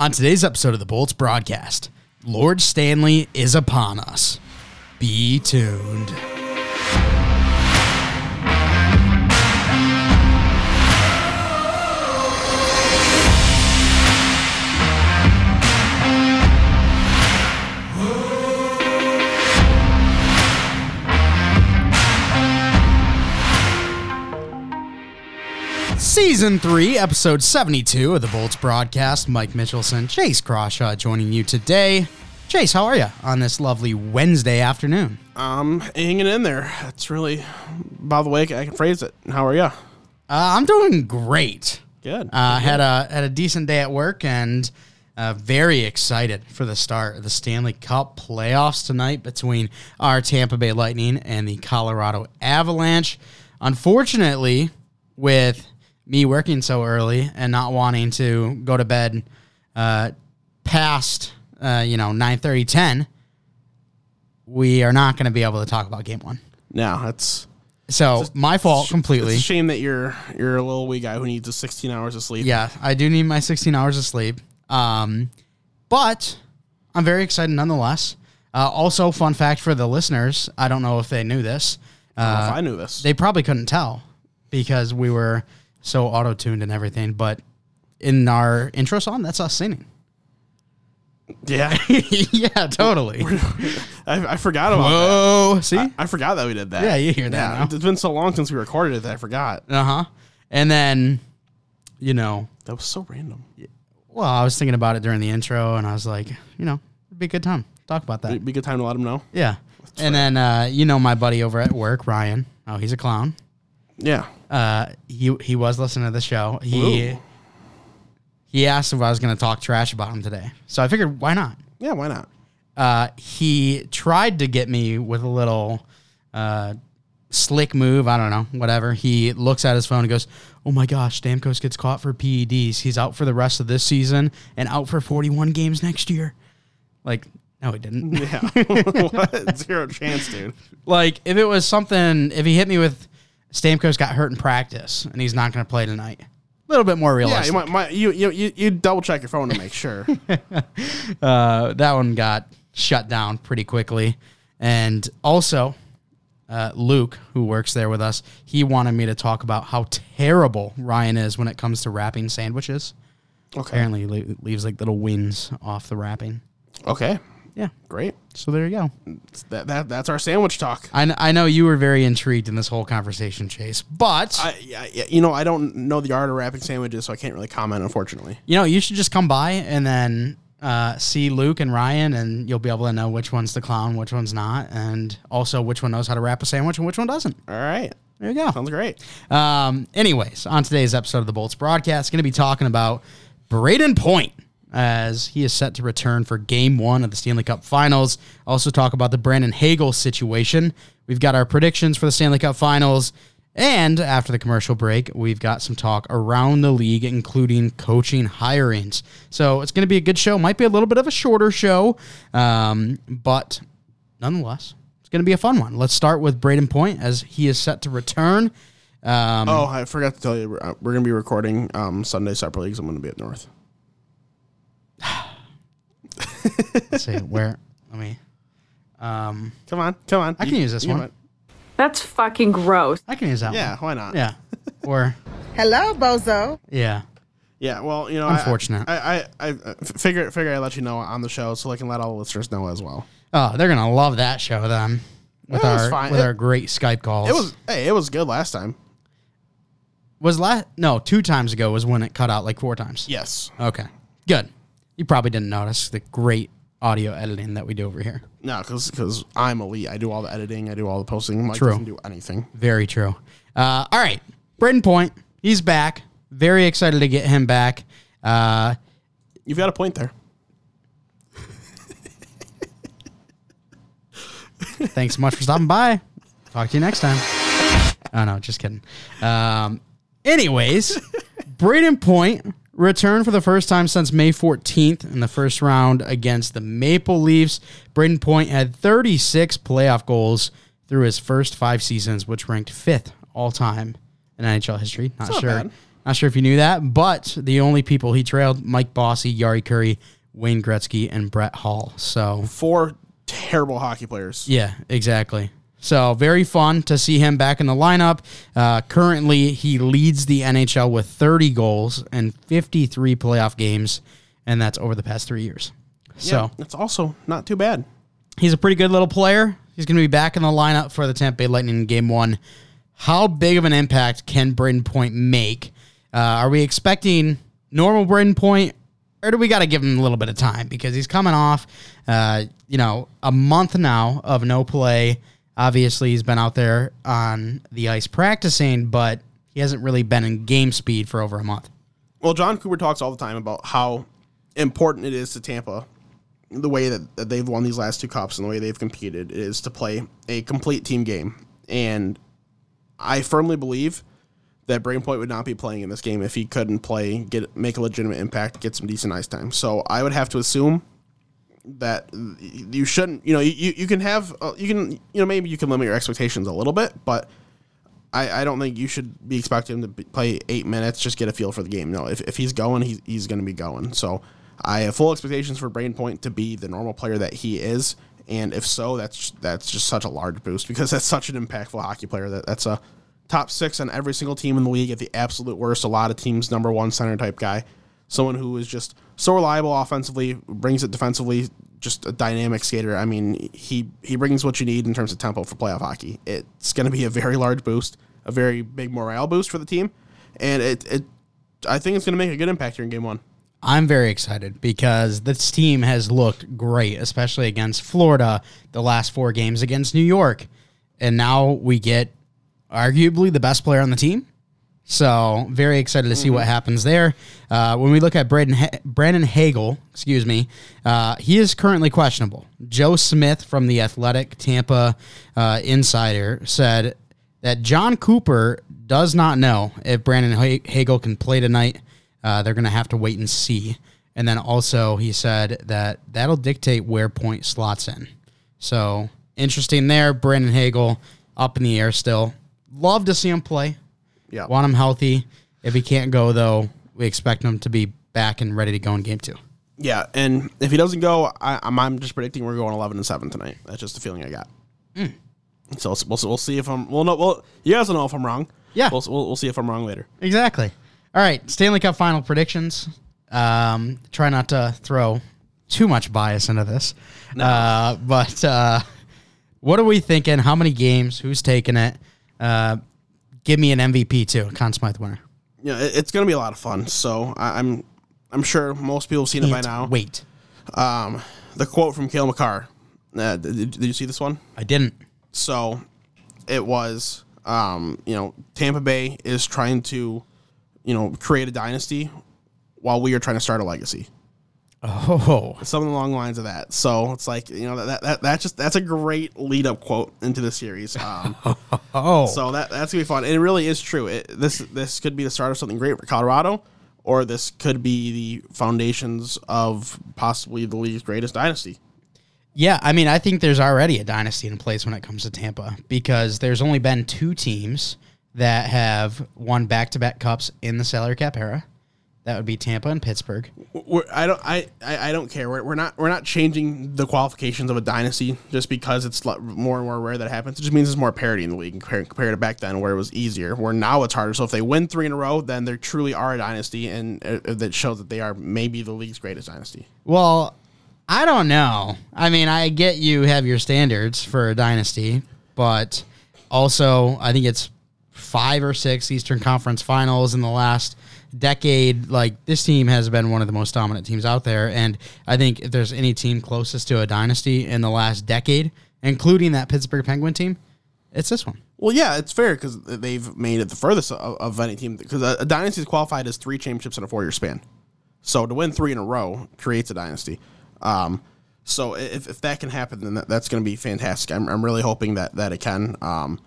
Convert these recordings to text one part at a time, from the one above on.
On today's episode of the Bolts Broadcast, Lord Stanley is upon us. Be tuned. Season 3, episode 72 of the Bolts Broadcast. Mike Mitchelson, Chase Crawshaw joining you today. Chase, how are you on this lovely Wednesday afternoon? Hanging in there. That's really about the way I can phrase it. How are you? I'm doing great. Good. Had a decent day at work and very excited for the start of the Stanley Cup playoffs tonight between our Tampa Bay Lightning and the Colorado Avalanche. Unfortunately, with me working so early and not wanting to go to bed past 9:30, 10, we are not going to be able to talk about Game 1. No, that's so just my fault completely. It's a shame that you're a little wee guy who needs a 16 hours of sleep. Yeah, I do need my 16 hours of sleep, but I'm very excited nonetheless. Also, fun fact for the listeners: I don't know if they knew this. I don't know if I knew this. They probably couldn't tell because we were so auto-tuned and everything, but in our intro song, that's us singing. Yeah. Yeah, totally. I forgot about that. Whoa, see? I forgot that we did that. Yeah, you hear that now. It's been so long since we recorded it that I forgot. Uh-huh. And then, that was so random. Well, I was thinking about it during the intro, and I was like, it'd be a good time to talk about that. It'd be a good time to let him know. Yeah. That's and right. Then, my buddy over at work, Ryan. Oh, he's a clown. Yeah. He was listening to the show. He asked if I was going to talk trash about him today. So I figured, why not? Yeah, why not? He tried to get me with a little slick move. I don't know, whatever. He looks at his phone and goes, "Oh my gosh, Stamkos gets caught for PEDs. He's out for the rest of this season and out for 41 games next year." Like, no, he didn't. Yeah. What? Zero chance, dude. Like, if he hit me with, "Stamkos got hurt in practice, and he's not going to play tonight." A little bit more realistic. Yeah, you double check your phone to make sure. That one got shut down pretty quickly. And also, Luke, who works there with us, he wanted me to talk about how terrible Ryan is when it comes to wrapping sandwiches. Okay. Apparently, he leaves like little wings off the wrapping. Okay. Yeah. Great. So there you go. That's our sandwich talk. I know you were very intrigued in this whole conversation, Chase, but I don't know the art of wrapping sandwiches, so I can't really comment, unfortunately. You should just come by and then see Luke and Ryan, and you'll be able to know which one's the clown, which one's not, and also which one knows how to wrap a sandwich and which one doesn't. All right. There you go. Sounds great. Anyways, on today's episode of the Bolts Broadcast, going to be talking about Brayden Point, as he is set to return for Game 1 of the Stanley Cup Finals. Also talk about the Brandon Hagel situation. We've got our predictions for the Stanley Cup Finals. And after the commercial break, we've got some talk around the league, including coaching hirings. So it's going to be a good show. Might be a little bit of a shorter show, but nonetheless, it's going to be a fun one. Let's start with Brayden Point, as he is set to return. I forgot to tell you, we're going to be recording Sunday separately because I'm going to be up north. Let's see where. Let me. Come on. I can use this one. Might. That's fucking gross. I can use that one. Yeah, why not? Yeah. Or hello, bozo. Yeah. Yeah, well, you know, unfortunate. I figure I let you know on the show so I can let all the listeners know as well. Oh, they're gonna love that show then. With our great Skype calls. It was good last time. Two times ago was when it cut out like four times. Yes. Okay. Good. You probably didn't notice the great audio editing that we do over here. No, because I'm elite. I do all the editing. I do all the posting. Mike doesn't do anything. Very true. All right. Brayden Point. He's back. Very excited to get him back. You've got a point there. Thanks so much for stopping by. Talk to you next time. Oh, no, just kidding. Anyways, Brayden Point returned for the first time since May 14th in the first round against the Maple Leafs. Brayden Point had 36 playoff goals through his first 5 seasons, which ranked 5th all-time in NHL history. Not sure if you knew that, but the only people he trailed, Mike Bossy, Jari Kurri, Wayne Gretzky, and Brett Hall. So 4 terrible hockey players. Yeah, exactly. So very fun to see him back in the lineup. Currently, he leads the NHL with 30 goals and 53 playoff games, and that's over the past 3 years. Yeah, so that's also not too bad. He's a pretty good little player. He's going to be back in the lineup for the Tampa Bay Lightning in Game 1. How big of an impact can Brayden Point make? Are we expecting normal Brayden Point, or do we got to give him a little bit of time? Because he's coming off a month now of no play. Obviously, he's been out there on the ice practicing, but he hasn't really been in game speed for over a month. Well, John Cooper talks all the time about how important it is to Tampa, the way that they've won these last 2 cups and the way they've competed, is to play a complete team game. And I firmly believe that Brayden Point would not be playing in this game if he couldn't play, make a legitimate impact, get some decent ice time. So I would have to assume that you shouldn't, maybe you can limit your expectations a little bit, but I don't think you should be expecting him to play 8 minutes, just get a feel for the game. No, if he's going, he's going to be going. So I have full expectations for Brayden Point to be the normal player that he is. And if so, that's just such a large boost, because that's such an impactful hockey player. That's a top 6 on every single team in the league at the absolute worst. A lot of teams' number 1 center type guy. Someone who is just so reliable offensively, brings it defensively, just a dynamic skater. I mean, he brings what you need in terms of tempo for playoff hockey. It's going to be a very large boost, a very big morale boost for the team, and I think it's going to make a good impact here in Game 1. I'm very excited because this team has looked great, especially against Florida, the last 4 games against New York, and now we get arguably the best player on the team. So very excited to see what happens there. When we look at Brandon Hagel, he is currently questionable. Joe Smith from the Athletic Tampa Insider said that John Cooper does not know if Brandon Hagel can play tonight. They're going to have to wait and see. And then also he said that that'll dictate where Point slots in. So interesting there. Brandon Hagel up in the air still. Love to see him play. Yeah. Want him healthy. If he can't go, though, we expect him to be back and ready to go in Game 2. Yeah, and if he doesn't go, I'm just predicting we're going 11-7 tonight. That's just the feeling I got. Mm. So we'll see if I'm. Well, no, well, you guys don't know if I'm wrong. Yeah, we'll see if I'm wrong later. Exactly. All right, Stanley Cup final predictions. Try not to throw too much bias into this. No. But what are we thinking? How many games? Who's taking it? Give me an MVP, too, Conn Smythe winner. Yeah, it's going to be a lot of fun, so I'm sure most people have seen it by now. Wait. The quote from Cale Makar. Did you see this one? I didn't. So it was, Tampa Bay is trying to, create a dynasty while we are trying to start a legacy. Oh. Something along the lines of that. So it's like, that's a great lead-up quote into the series. So that's going to be fun. And it really is true. This could be the start of something great for Colorado, or this could be the foundations of possibly the league's greatest dynasty. Yeah, I mean, I think there's already a dynasty in place when it comes to Tampa, because there's only been 2 teams that have won back-to-back cups in the salary cap era. That would be Tampa and Pittsburgh. I don't care. We're not changing the qualifications of a dynasty just because it's more and more rare that happens. It just means there's more parity in the league compared to back then where it was easier. Where now it's harder. So if they win 3 in a row, then they truly are a dynasty, and that shows that they are maybe the league's greatest dynasty. Well, I don't know. I mean, I get you have your standards for a dynasty, but also I think it's 5 or 6 Eastern Conference Finals in the last decade. Like, this team has been one of the most dominant teams out there, and I think if there's any team closest to a dynasty in the last decade, including that Pittsburgh Penguin team, it's this one. Well, yeah, it's fair because they've made it the furthest of any team, because a dynasty is qualified as 3 championships in a 4-year span. So to win 3 in a row creates a dynasty. So if that can happen, then that's going to be fantastic. I'm really hoping that it can.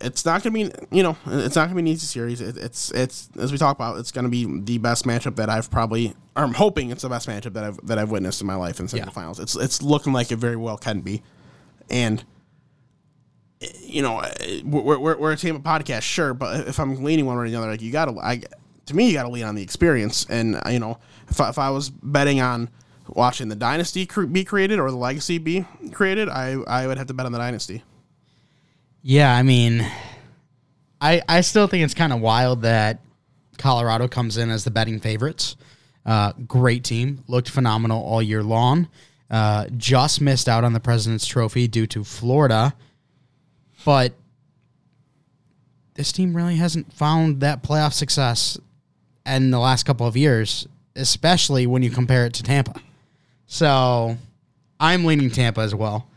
It's not going to be, it's not going to be an easy series. It's as we talk about, it's going to be the best matchup that I've probably, or I'm hoping it's the best matchup that I've witnessed in my life in semifinals. Yeah. It's looking like it very well can be, and we're a team of podcasts, sure, but if I'm leaning one way or the other, like you got to lean on the experience, and if I was betting on watching the dynasty be created or the legacy be created, I would have to bet on the dynasty. Yeah, I mean, I still think it's kind of wild that Colorado comes in as the betting favorites. Great team. Looked phenomenal all year long. Just missed out on the President's Trophy due to Florida. But this team really hasn't found that playoff success in the last couple of years, especially when you compare it to Tampa. So I'm leaning Tampa as well.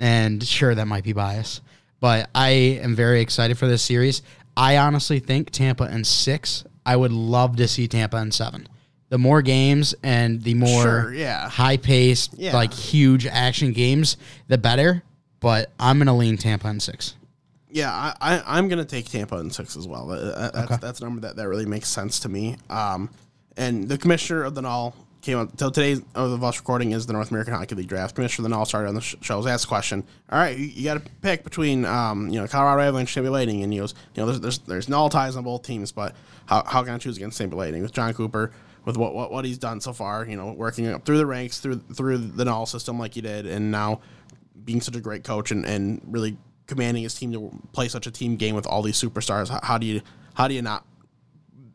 And sure, that might be bias. But I am very excited for this series. I honestly think Tampa in 6. I would love to see Tampa in 7. The more games and the more high-paced, huge action games, the better. But I'm going to lean Tampa in 6. Yeah, I'm going to take Tampa in 6 as well. That's a number that really makes sense to me. And the commissioner of the NAL came up. Till today of us recording is the North American Hockey League draft. Commissioner of the NAL started on the show. I was asked a question. All right, you got to pick between Colorado Avalanche and Tampa Bay Lightning, and he goes, there's NAL ties on both teams, but how can I choose against Tampa Bay Lightning with John Cooper, with what he's done so far? Working up through the ranks, through the NAL system like he did, and now being such a great coach and really commanding his team to play such a team game with all these superstars. How do you not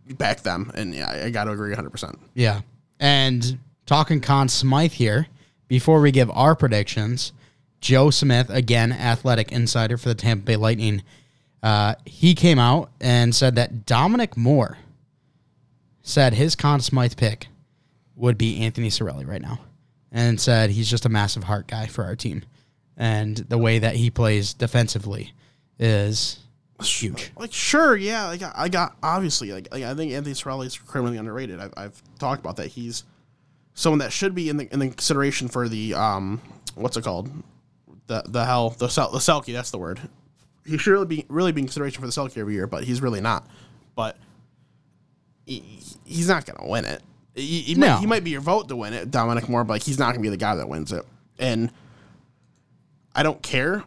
back them? And yeah, I got to agree 100%. Yeah. And talking Conn Smythe here, before we give our predictions, Joe Smith, again, athletic insider for the Tampa Bay Lightning, he came out and said that Dominic Moore said his Conn Smythe pick would be Anthony Cirelli right now, and said he's just a massive heart guy for our team. And the way that he plays defensively is huge. I think Anthony Cirelli is criminally underrated. I've talked about that. He's someone that should be in the consideration for the the Selke. That's the word. He should really be in consideration for the Selke every year, but he's really not. But he's not gonna win it. He might be your vote to win it, Dominic Moore, but he's not gonna be the guy that wins it. And I don't care.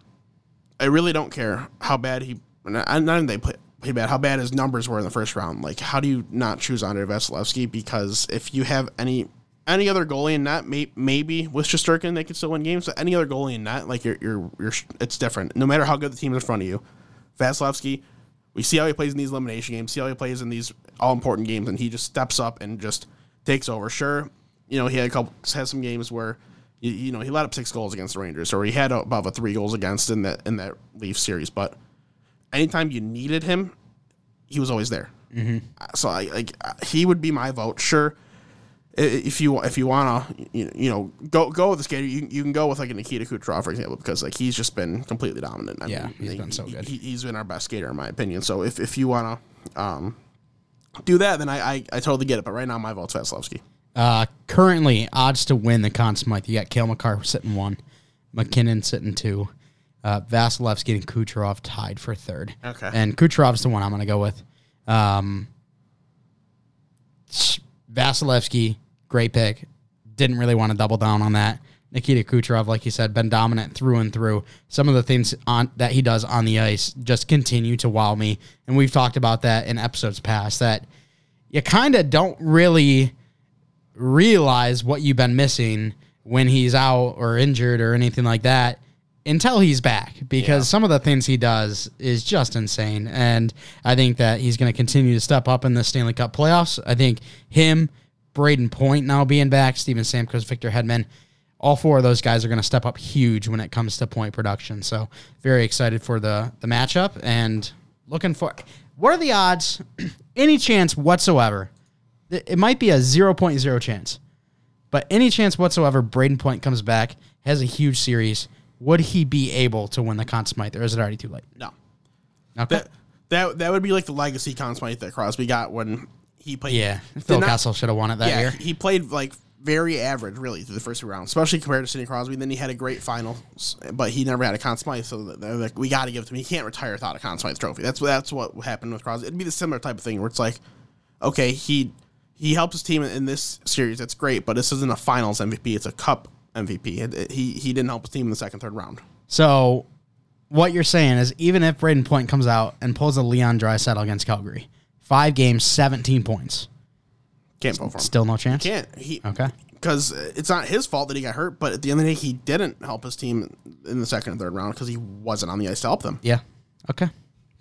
I really don't care how bad he. Not even they play bad. How bad his numbers were in the first round. Like, how do you not choose Andre Vasilevsky? Because if you have any other goalie in net, maybe with Shesterkin they could still win games. But any other goalie in net, like you're, it's different. No matter how good the team is in front of you, Vasilevsky, we see how he plays in these elimination games. See how he plays in these all important games, and he just steps up and just takes over. Sure, he had some games where he let up 6 goals against the Rangers, or he had above a 3 goals against in that Leafs series. But anytime you needed him, he was always there. Mm-hmm. So he would be my vote. Sure, if you want to, go with the skater, you can go with a Nikita Kucherov, for example, because he's just been completely dominant. He's been so good. He's been our best skater, in my opinion. So if you want to do that, then I totally get it. But right now, my vote's Vasilevsky. Currently, odds to win the Conn Smythe. You got Cale Makar sitting 1, McKinnon sitting 2, Vasilevsky and Kucherov tied for 3rd. Okay. And Kucherov's the one I'm going to go with. Vasilevsky, great pick. Didn't really want to double down on that. Nikita Kucherov, like you said, been dominant through and through. Some of the things that he does on the ice just continue to wow me. And we've talked about that in episodes past, that you kind of don't really realize what you've been missing when he's out or injured or anything like that until he's back, because some of the things he does is just insane. And I think that he's going to continue to step up in the Stanley Cup playoffs. I think him, Brayden Point now being back, Steven Stamkos, Victor Hedman, all four of those guys are going to step up huge when it comes to point production. So very excited for the matchup and looking for... What are the odds? Any chance whatsoever. It might be a 0.0 chance, but any chance whatsoever Brayden Point comes back, has a huge series. Would he be able to win the Conn Smythe, or is it already too late? No. Okay. That would be like the legacy Conn Smythe that Crosby got when he played. Yeah, Phil Kessel should have won it that year. He played like very average, really, through the first two rounds, especially compared to Sidney Crosby. Then he had a great final, but he never had a Conn Smythe, so like, we got to give it to him. He can't retire without a Conn Smythe trophy. That's what happened with Crosby. It'd be the similar type of thing where it's like, okay, he helps his team in this series. That's great, but this isn't a finals MVP. It's a cup MVP. He didn't help his team in the second, third round. So what you're saying is even if Brayden Point comes out and pulls a Leon Draisaitl against Calgary, 5 games, 17 points. Can't vote for him. Still no chance? He can't. Because it's not his fault that he got hurt, but at the end of the day, he didn't help his team in the second and third round because he wasn't on the ice to help them. Yeah. Okay.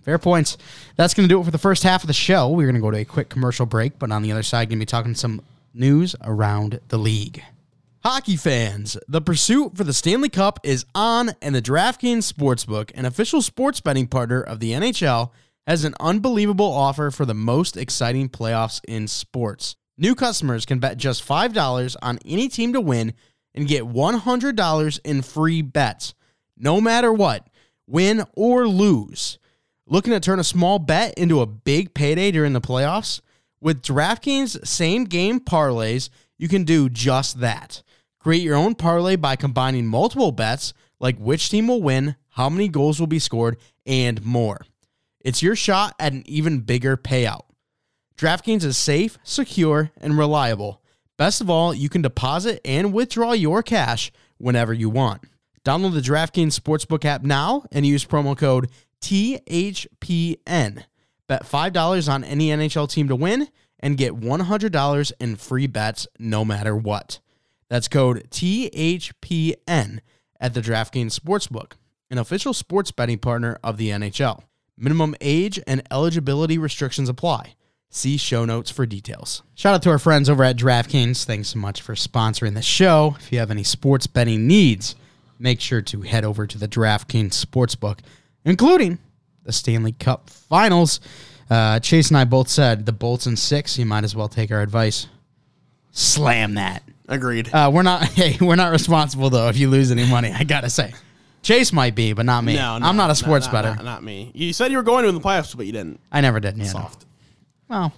Fair points. That's going to do it for the first half of the show. We're going to go to a quick commercial break, but on the other side, going to be talking some news around the league. Hockey fans, the pursuit for the Stanley Cup is on, and the DraftKings Sportsbook, an official sports betting partner of the NHL, has an unbelievable offer for the most exciting playoffs in sports. New customers can bet just $5 on any team to win and get $100 in free bets, no matter what, win or lose. Looking to turn a small bet into a big payday during the playoffs? With DraftKings same-game parlays, you can do just that. Create your own parlay by combining multiple bets, like which team will win, how many goals will be scored, and more. It's your shot at an even bigger payout. DraftKings is safe, secure, and reliable. Best of all, you can deposit and withdraw your cash whenever you want. Download the DraftKings Sportsbook app now and use promo code THPN. Bet $5 on any NHL team to win and get $100 in free bets no matter what. That's code THPN at the DraftKings Sportsbook, an official sports betting partner of the NHL. Minimum age and eligibility restrictions apply. See show notes for details. Shout out to our friends over at DraftKings. Thanks so much for sponsoring the show. If you have any sports betting needs, make sure to head over to the DraftKings Sportsbook, including the Stanley Cup Finals. Chase and I both said the Bolts in 6. You might as well take our advice. Slam that. Agreed. We're not responsible though if you lose any money. I gotta say, Chase might be, but not me. No, I'm not a sports bettor. Not me. You said you were going to in the playoffs, but you didn't. I never did. Yeah, soft. No. Wow.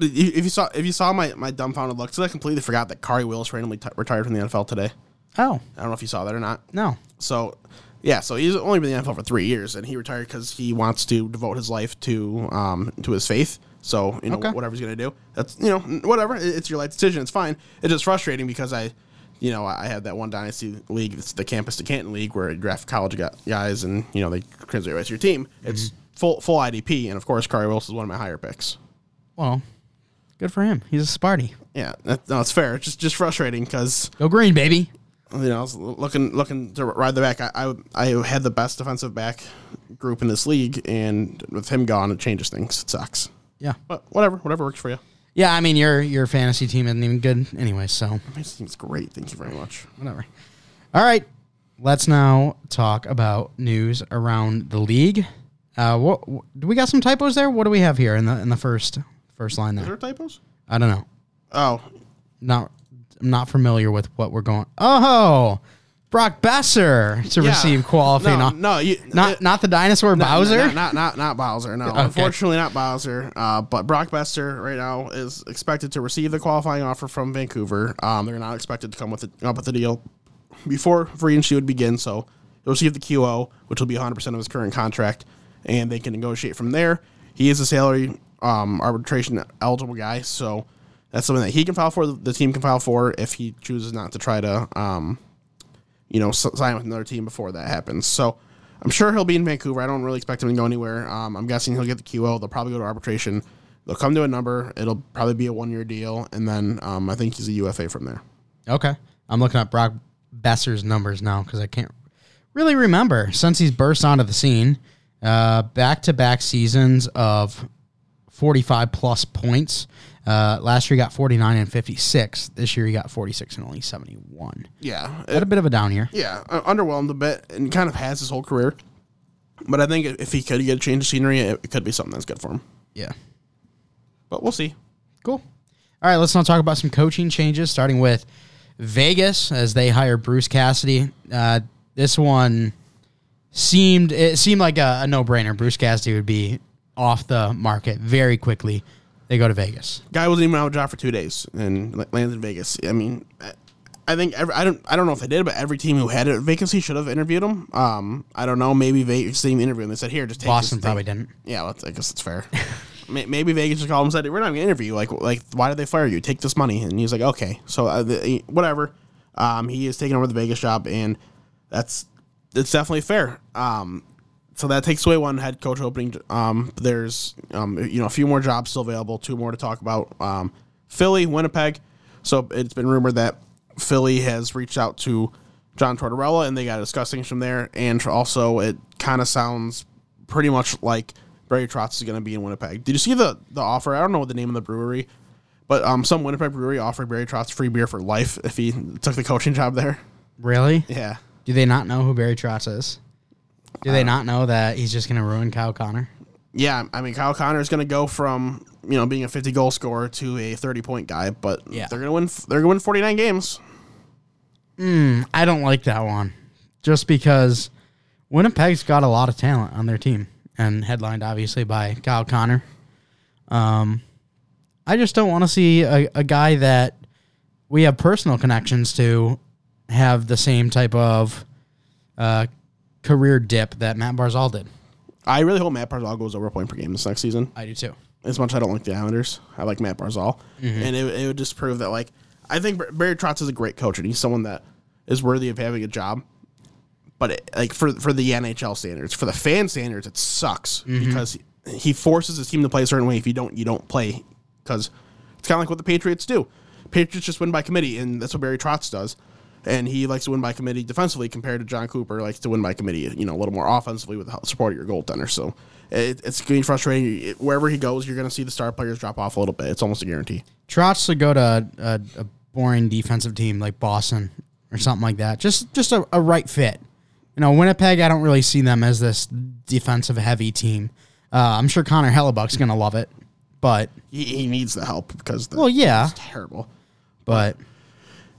If you saw my dumbfounded look, so I completely forgot that Kari Willis randomly retired from the NFL today. Oh. I don't know if you saw that or not. No. So, yeah, so he's only been in the NFL for 3 years, and he retired because he wants to devote his life to his faith. So, whatever he's going to do, that's, whatever. It's your life decision. It's fine. It's just frustrating because I had that one dynasty league. It's the Campus to Canton League where you draft college guys and, they transfer the rest of your team. Mm-hmm. It's full IDP, and, of course, Kari Willis is one of my higher picks. Well, good for him. He's a Sparty. Yeah, it's fair. It's just frustrating because go green, baby. I was looking to ride the back. I had the best defensive back group in this league, and with him gone, it changes things. It sucks. Yeah, but whatever works for you. Yeah, I mean your fantasy team isn't even good anyway. So my team's great. Thank you very much. Whatever. All right, let's now talk about news around the league. What do we got? Some typos there. What do we have here in the first? First line there. Is there typos? I don't know. Oh. I'm not familiar with what we're going... Oh! Brock Boeser to receive qualifying... Not the dinosaur Bowser? Not Bowser, no. Okay. Unfortunately, not Bowser. But Brock Boeser right now is expected to receive the qualifying offer from Vancouver. They're not expected to come up with a deal before free agency would begin, so he'll receive the QO, which will be 100% of his current contract, and they can negotiate from there. He is a salary... arbitration eligible guy, so that's something that he can file for, the team can file for, if he chooses not to try to sign with another team before that happens. So I'm sure he'll be in Vancouver. I don't really expect him to go anywhere. I'm guessing he'll get the QO. They'll probably go to arbitration. They'll come to a number. It'll probably be a one-year deal, and then I think he's a UFA from there. Okay. I'm looking up Brock Boeser's numbers now because I can't really remember since he's burst onto the scene. Back-to-back seasons of 45-plus points. Last year he got 49 and 56. This year he got 46 and only 71. Yeah. Had a bit of a down year. Yeah, underwhelmed a bit and kind of has his whole career. But I think if he could get a change of scenery, it could be something that's good for him. Yeah. But we'll see. Cool. All right, let's now talk about some coaching changes, starting with Vegas as they hire Bruce Cassidy. This one seemed like a no-brainer. Bruce Cassidy would be off the market very quickly. They go to Vegas. Guy wasn't even out of job for 2 days and landed in Vegas. I mean, I think I don't know if they did, but every team who had a vacancy should have interviewed him. I don't know. Maybe Vegas didn't interview him. They said, "Here, just take." Boston probably didn't. Yeah, I guess that's fair. Maybe Vegas just called him and said, "We're not going to interview you. Like, why did they fire you? Take this money." And he's like, "Okay." So whatever. He is taking over the Vegas job, and it's definitely fair. So that takes away one head coach opening. There's a few more jobs still available. 2 more to talk about. Philly, Winnipeg. So it's been rumored that Philly has reached out to John Tortorella, and they got a discussing from there. And also, it kind of sounds pretty much like Barry Trotz is going to be in Winnipeg. Did you see the offer? I don't know the name of the brewery, but some Winnipeg brewery offered Barry Trotz free beer for life if he took the coaching job there. Really? Yeah. Do they not know who Barry Trotz is? Do they not know that he's just going to ruin Kyle Connor? Yeah, I mean, Kyle Connor is going to go from being a 50-goal scorer to a 30-point guy, but yeah. They're going to win. They're going to win 49 games. I don't like that one, just because Winnipeg's got a lot of talent on their team, and headlined obviously by Kyle Connor. I just don't want to see a guy that we have personal connections to have the same type of career dip that Matt Barzal did. I really hope Matt Barzal goes over a point per game this next season. I do too. As much as I don't like the Islanders, I like Matt Barzal. Mm-hmm. And it would just prove that, I think Barry Trotz is a great coach, and he's someone that is worthy of having a job. But, for the NHL standards, for the fan standards, it sucks because he forces his team to play a certain way. If you don't, you don't play, because it's kind of like what the Patriots do. Patriots just win by committee, and that's what Barry Trotz does. And he likes to win by committee defensively compared to John Cooper likes to win by committee, a little more offensively with the support of your goaltender. So it's getting frustrating. Wherever he goes, you're going to see the star players drop off a little bit. It's almost a guarantee. Trotz to go to a boring defensive team like Boston or something like that. Just a right fit. Winnipeg, I don't really see them as this defensive-heavy team. I'm sure Connor Hellebuck's going to love it, but he needs the help because it's terrible. But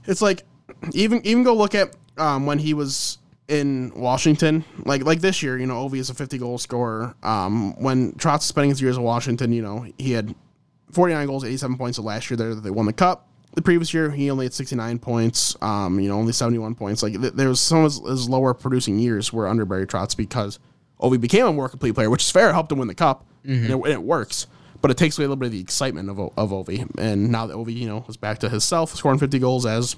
it's like... Even go look at when he was in Washington, like this year, Ovi is a 50-goal scorer. When Trotz is spending his years in Washington, he had 49 goals, 87 points. Last year there that they won the Cup. The previous year he only had 69 points. Only 71 points. There was some of his lower producing years were under Barry Trotz because Ovi became a more complete player, which is fair. It helped him win the Cup, and it works. But it takes away a little bit of the excitement of Ovi. And now that Ovi, is back to himself, scoring 50 goals as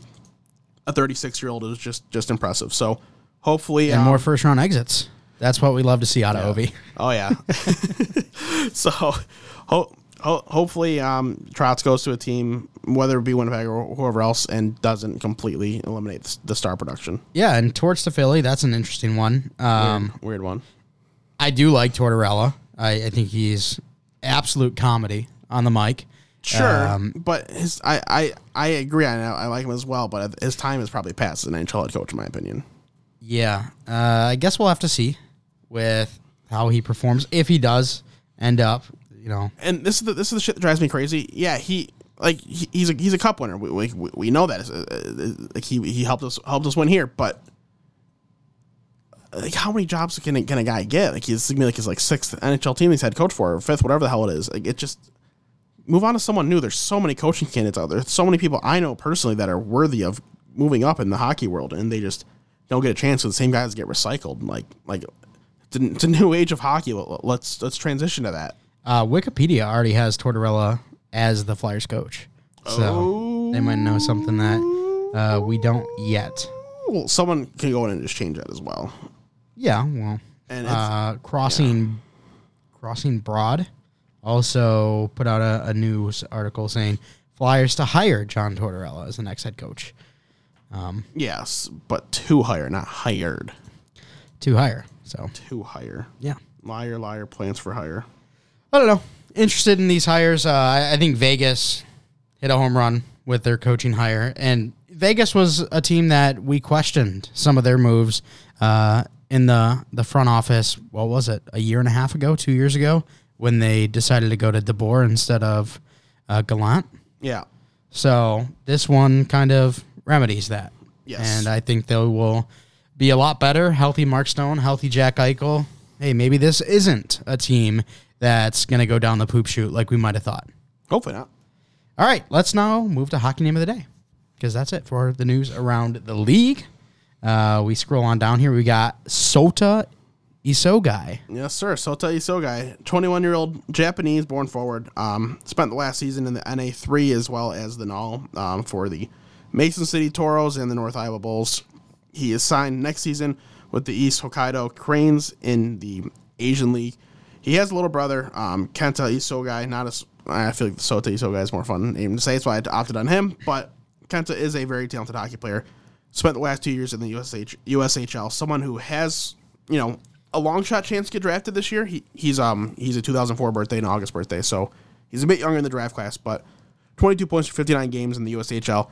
a 36-year-old is just impressive. So hopefully... And more first-round exits. That's what we love to see out of Ovi. Oh, yeah. So hopefully Trotz goes to a team, whether it be Winnipeg or whoever else, and doesn't completely eliminate the star production. Yeah, and Torts to Philly, that's an interesting one. Weird one. I do like Tortorella. I think he's absolute comedy on the mic. Sure, but I agree. I like him as well, but his time has probably passed as an NHL head coach, in my opinion. Yeah, I guess we'll have to see with how he performs if he does end up. And this is the shit that drives me crazy. Yeah, he's a cup winner. We know that. He helped us win here, but how many jobs can a guy get? He's sixth NHL team he's head coach for, or fifth, whatever the hell it is. It just. Move on to someone new. There's so many coaching candidates out there. There's so many people I know personally that are worthy of moving up in the hockey world, and they just don't get a chance. So the same guys get recycled. It's a new age of hockey. Let's transition to that. Wikipedia already has Tortorella as the Flyers coach, They might know something that we don't yet. Well, someone can go in and just change that as well. Yeah, well, and it's, crossing broad. also put out a news article saying Flyers to hire John Tortorella as the next head coach. Yes, but to hire, not hired. To hire. So to hire. Yeah. Liar, liar, plans for hire. I don't know. Interested in these hires. I think Vegas hit a home run with their coaching hire. And Vegas was a team that we questioned some of their moves in the front office. What was it? A year and a half ago, 2 years ago, when they decided to go to DeBoer instead of Gallant. Yeah. So this one kind of remedies that. Yes. And I think they will be a lot better. Healthy Mark Stone, healthy Jack Eichel. Hey, maybe this isn't a team that's going to go down the poop chute like we might have thought. Hopefully not. All right, let's now move to Hockey Name of the Day, because that's it for the news around the league. We scroll on down here. We got Sota Isogai. Yes, sir. Sota Isogai, 21-year-old Japanese born forward. Spent the last season in the NA3 as well as the NAL for the Mason City Toros and the North Iowa Bulls. He is signed next season with the East Hokkaido Cranes in the Asian League. He has a little brother, Kenta Isogai. Not as I feel like Sota Isogai is more fun name to say. That's why I opted on him. But Kenta is a very talented hockey player. Spent the last 2 years in the USHL. Someone who has, you know, a long shot chance to get drafted this year. He's a 2004 birthday and August birthday, so he's a bit younger in the draft class. But 22 points for 59 games in the USHL.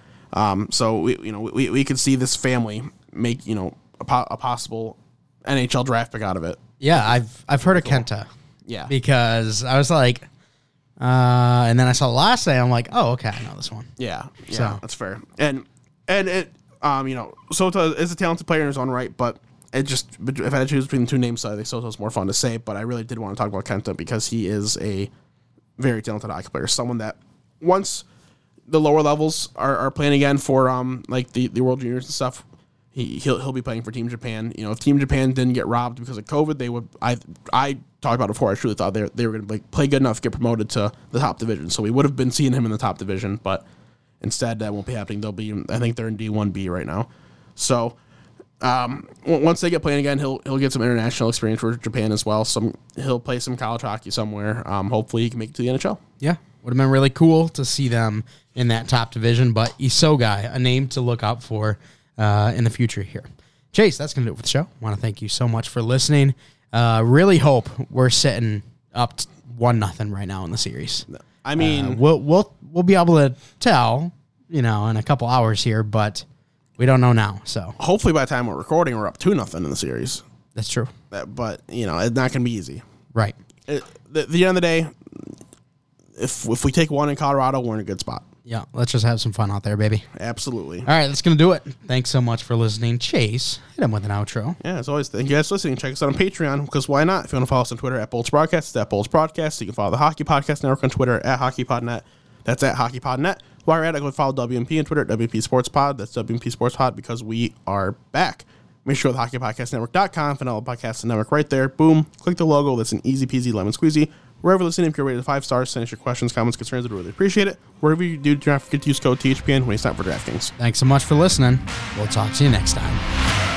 So we could see this family make a possible NHL draft pick out of it. Yeah, I've heard of Kenta. Yeah, because I was like, and then I saw last day. I'm like, oh, okay, I know this one. Yeah, so that's fair. And it, Sota is a talented player in his own right, but it just if I had to choose between the two names, I think Soto's more fun to say. But I really did want to talk about Kenta because he is a very talented hockey player, someone that once the lower levels are playing again for like the World Juniors and stuff. He'll be playing for Team Japan. You know, if Team Japan didn't get robbed because of COVID, they would. I talked about it before. I truly thought they were going to play good enough to get promoted to the top division. So we would have been seeing him in the top division, but instead that won't be happening. They'll be. I think they're in D1B right now. So once they get playing again, he'll get some international experience for Japan as well. He'll play some college hockey somewhere. Hopefully he can make it to the NHL. Yeah, would have been really cool to see them in that top division. But Isogai, a name to look out for. In the future here. Chase, that's going to do it for the show. Want to thank you so much for listening. Really hope we're sitting up 1-0 right now in the series. I mean, we'll be able to tell, in a couple hours here, but we don't know now. So hopefully by the time we're recording, we're up 2-0 in the series. That's true. But it's not going to be easy. Right. The end of the day, if we take one in Colorado, we're in a good spot. Yeah, let's just have some fun out there, baby. Absolutely. All right, that's going to do it. Thanks so much for listening. Chase, hit him with an outro. Yeah, as always, thank you guys for listening. Check us out on Patreon, because why not? If you want to follow us on Twitter @BoltsBroadcast, it's @BoltsBroadcast. You can follow the Hockey Podcast Network on Twitter @HockeyPodNet. That's @HockeyPodNet. While you're at it, go follow WMP on Twitter @WMPSportsPod. That's WMPSportsPod, because we are back. Make sure the HockeyPodcastNetwork.com, find all the podcast network right there. Boom. Click the logo. That's an easy peasy lemon squeezy. Wherever listening, if you're rated 5 stars, send us your questions, comments, concerns. We'd really appreciate it. Wherever you do, don't forget to use code THPN when it's time for DraftKings. Thanks so much for listening. We'll talk to you next time.